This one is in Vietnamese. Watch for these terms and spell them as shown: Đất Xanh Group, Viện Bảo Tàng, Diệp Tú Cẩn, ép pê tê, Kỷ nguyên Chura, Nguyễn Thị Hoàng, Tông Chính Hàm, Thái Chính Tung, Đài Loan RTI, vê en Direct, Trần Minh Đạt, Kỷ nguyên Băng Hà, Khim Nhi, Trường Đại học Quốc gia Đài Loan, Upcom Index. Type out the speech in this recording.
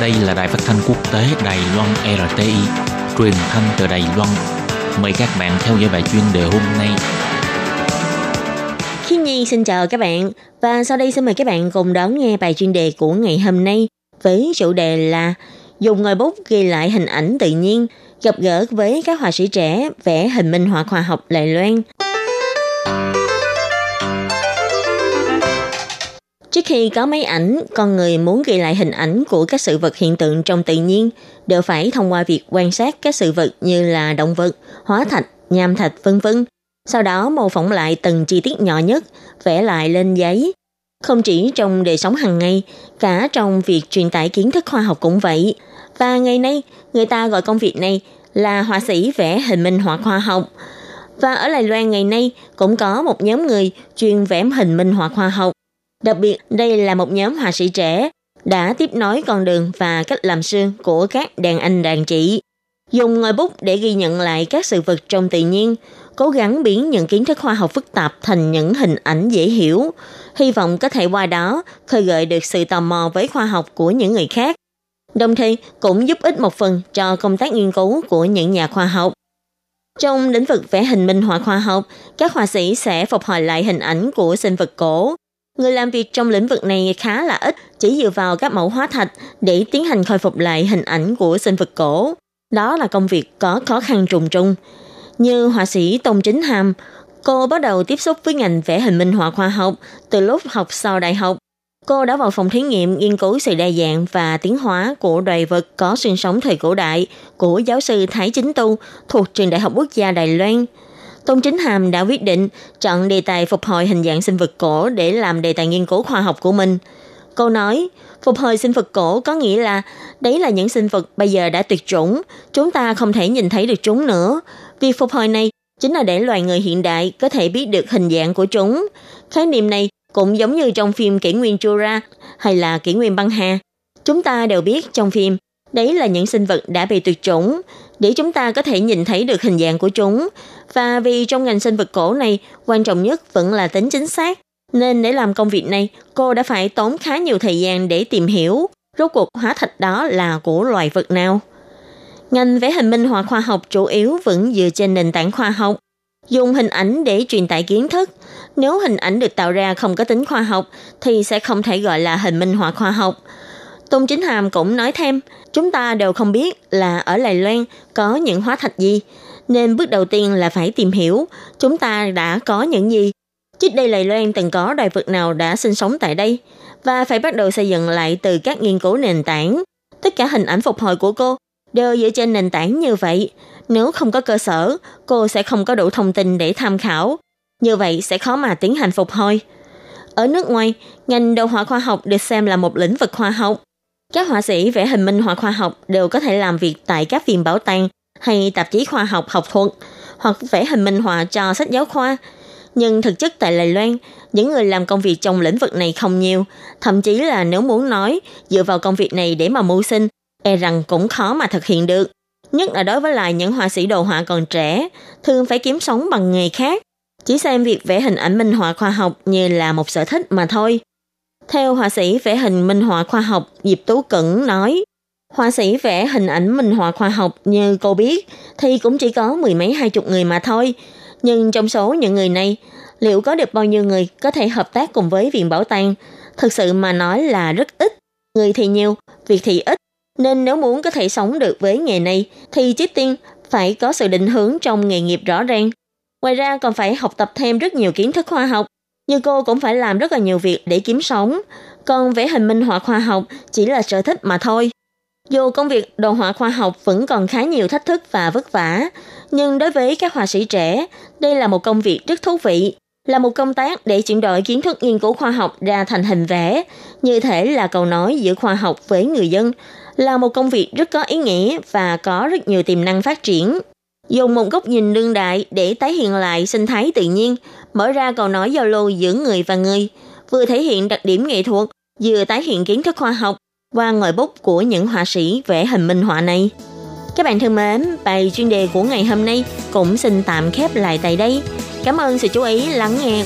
Đây là đài phát thanh quốc tế Đài Loan RTI, truyền thanh từ Đài Loan. Mời các bạn theo dõi bài chuyên đề hôm nay. Khim Nhi xin chào các bạn, và sau đây xin mời các bạn cùng đón nghe bài chuyên đề của ngày hôm nay với chủ đề là dùng ngòi bút ghi lại hình ảnh tự nhiên, gặp gỡ với các họa sĩ trẻ vẽ hình minh họa khoa học Đài Loan. Trước khi có máy ảnh, con người muốn ghi lại hình ảnh của các sự vật hiện tượng trong tự nhiên đều phải thông qua việc quan sát các sự vật như là động vật, hóa thạch, nham thạch, v.v. Sau đó mô phỏng lại từng chi tiết nhỏ nhất, vẽ lại lên giấy. Không chỉ trong đời sống hàng ngày, cả trong việc truyền tải kiến thức khoa học cũng vậy. Và ngày nay, người ta gọi công việc này là họa sĩ vẽ hình minh họa khoa học. Và ở Đài Loan ngày nay cũng có một nhóm người chuyên vẽ hình minh họa khoa học. Đặc biệt, đây là một nhóm họa sĩ trẻ đã tiếp nối con đường và cách làm xưa của các đàn anh đàn chị. Dùng ngòi bút để ghi nhận lại các sự vật trong tự nhiên, cố gắng biến những kiến thức khoa học phức tạp thành những hình ảnh dễ hiểu. Hy vọng có thể qua đó khơi gợi được sự tò mò với khoa học của những người khác. Đồng thời cũng giúp ích một phần cho công tác nghiên cứu của những nhà khoa học. Trong lĩnh vực vẽ hình minh họa khoa học, các họa sĩ sẽ phục hồi lại hình ảnh của sinh vật cổ. Người làm việc trong lĩnh vực này khá là ít, chỉ dựa vào các mẫu hóa thạch để tiến hành khôi phục lại hình ảnh của sinh vật cổ. Đó là công việc có khó khăn trùng trùng. Như họa sĩ Tông Chính Hàm, cô bắt đầu tiếp xúc với ngành vẽ hình minh họa khoa học từ lúc học sau đại học. Cô đã vào phòng thí nghiệm nghiên cứu sự đa dạng và tiến hóa của loài vật có sinh sống thời cổ đại của giáo sư Thái Chính Tung thuộc Trường Đại học Quốc gia Đài Loan. Tông Chính Hàm đã quyết định chọn đề tài phục hồi hình dạng sinh vật cổ để làm đề tài nghiên cứu khoa học của mình. Cô nói, phục hồi sinh vật cổ có nghĩa là đấy là những sinh vật bây giờ đã tuyệt chủng, chúng ta không thể nhìn thấy được chúng nữa. Việc phục hồi này chính là để loài người hiện đại có thể biết được hình dạng của chúng. Khái niệm này cũng giống như trong phim Kỷ nguyên Chura hay là Kỷ nguyên Băng Hà. Chúng ta đều biết trong phim, đấy là những sinh vật đã bị tuyệt chủng, để chúng ta có thể nhìn thấy được hình dạng của chúng. Và vì trong ngành sinh vật cổ này, quan trọng nhất vẫn là tính chính xác. Nên để làm công việc này, cô đã phải tốn khá nhiều thời gian để tìm hiểu rốt cuộc hóa thạch đó là của loài vật nào. Ngành vẽ hình minh họa khoa học chủ yếu vẫn dựa trên nền tảng khoa học, dùng hình ảnh để truyền tải kiến thức. Nếu hình ảnh được tạo ra không có tính khoa học thì sẽ không thể gọi là hình minh họa khoa học. Tông Chính Hàm cũng nói thêm, chúng ta đều không biết là ở Đài Loan có những hóa thạch gì, nên bước đầu tiên là phải tìm hiểu chúng ta đã có những gì. Trước đây Đài Loan từng có loài vật nào đã sinh sống tại đây, và phải bắt đầu xây dựng lại từ các nghiên cứu nền tảng. Tất cả hình ảnh phục hồi của cô đều dựa trên nền tảng như vậy. Nếu không có cơ sở, cô sẽ không có đủ thông tin để tham khảo. Như vậy sẽ khó mà tiến hành phục hồi. Ở nước ngoài, ngành đồ họa khoa học được xem là một lĩnh vực khoa học. Các họa sĩ vẽ hình minh họa khoa học đều có thể làm việc tại các viện bảo tàng hay tạp chí khoa học học thuật, hoặc vẽ hình minh họa cho sách giáo khoa. Nhưng thực chất tại Đài Loan, những người làm công việc trong lĩnh vực này không nhiều. Thậm chí là nếu muốn nói dựa vào công việc này để mà mưu sinh, e rằng cũng khó mà thực hiện được. Nhất là đối với lại những họa sĩ đồ họa còn trẻ, thường phải kiếm sống bằng nghề khác. Chỉ xem việc vẽ hình ảnh minh họa khoa học như là một sở thích mà thôi. Theo họa sĩ vẽ hình minh họa khoa học Diệp Tú Cẩn nói, họa sĩ vẽ hình ảnh minh họa khoa học như cô biết thì cũng chỉ có 20-30 người mà thôi. Nhưng trong số những người này, liệu có được bao nhiêu người có thể hợp tác cùng với Viện Bảo tàng? Thực sự mà nói là rất ít. Người thì nhiều, việc thì ít. Nên nếu muốn có thể sống được với nghề này thì trước tiên phải có sự định hướng trong nghề nghiệp rõ ràng. Ngoài ra còn phải học tập thêm rất nhiều kiến thức khoa học. Như cô cũng phải làm rất là nhiều việc để kiếm sống. Còn vẽ hình minh họa khoa học chỉ là sở thích mà thôi. Dù công việc đồ họa khoa học vẫn còn khá nhiều thách thức và vất vả, nhưng đối với các họa sĩ trẻ, đây là một công việc rất thú vị, là một công tác để chuyển đổi kiến thức nghiên cứu khoa học ra thành hình vẽ, như thể là cầu nối giữa khoa học với người dân, là một công việc rất có ý nghĩa và có rất nhiều tiềm năng phát triển. Dùng một góc nhìn đương đại để tái hiện lại sinh thái tự nhiên, mở ra cầu nối giao lưu giữa người và người, vừa thể hiện đặc điểm nghệ thuật, vừa tái hiện kiến thức khoa học qua ngòi bút của những họa sĩ vẽ hình minh họa này. Các bạn thân mến, bài chuyên đề của ngày hôm nay cũng xin tạm khép lại tại đây. Cảm ơn sự chú ý lắng nghe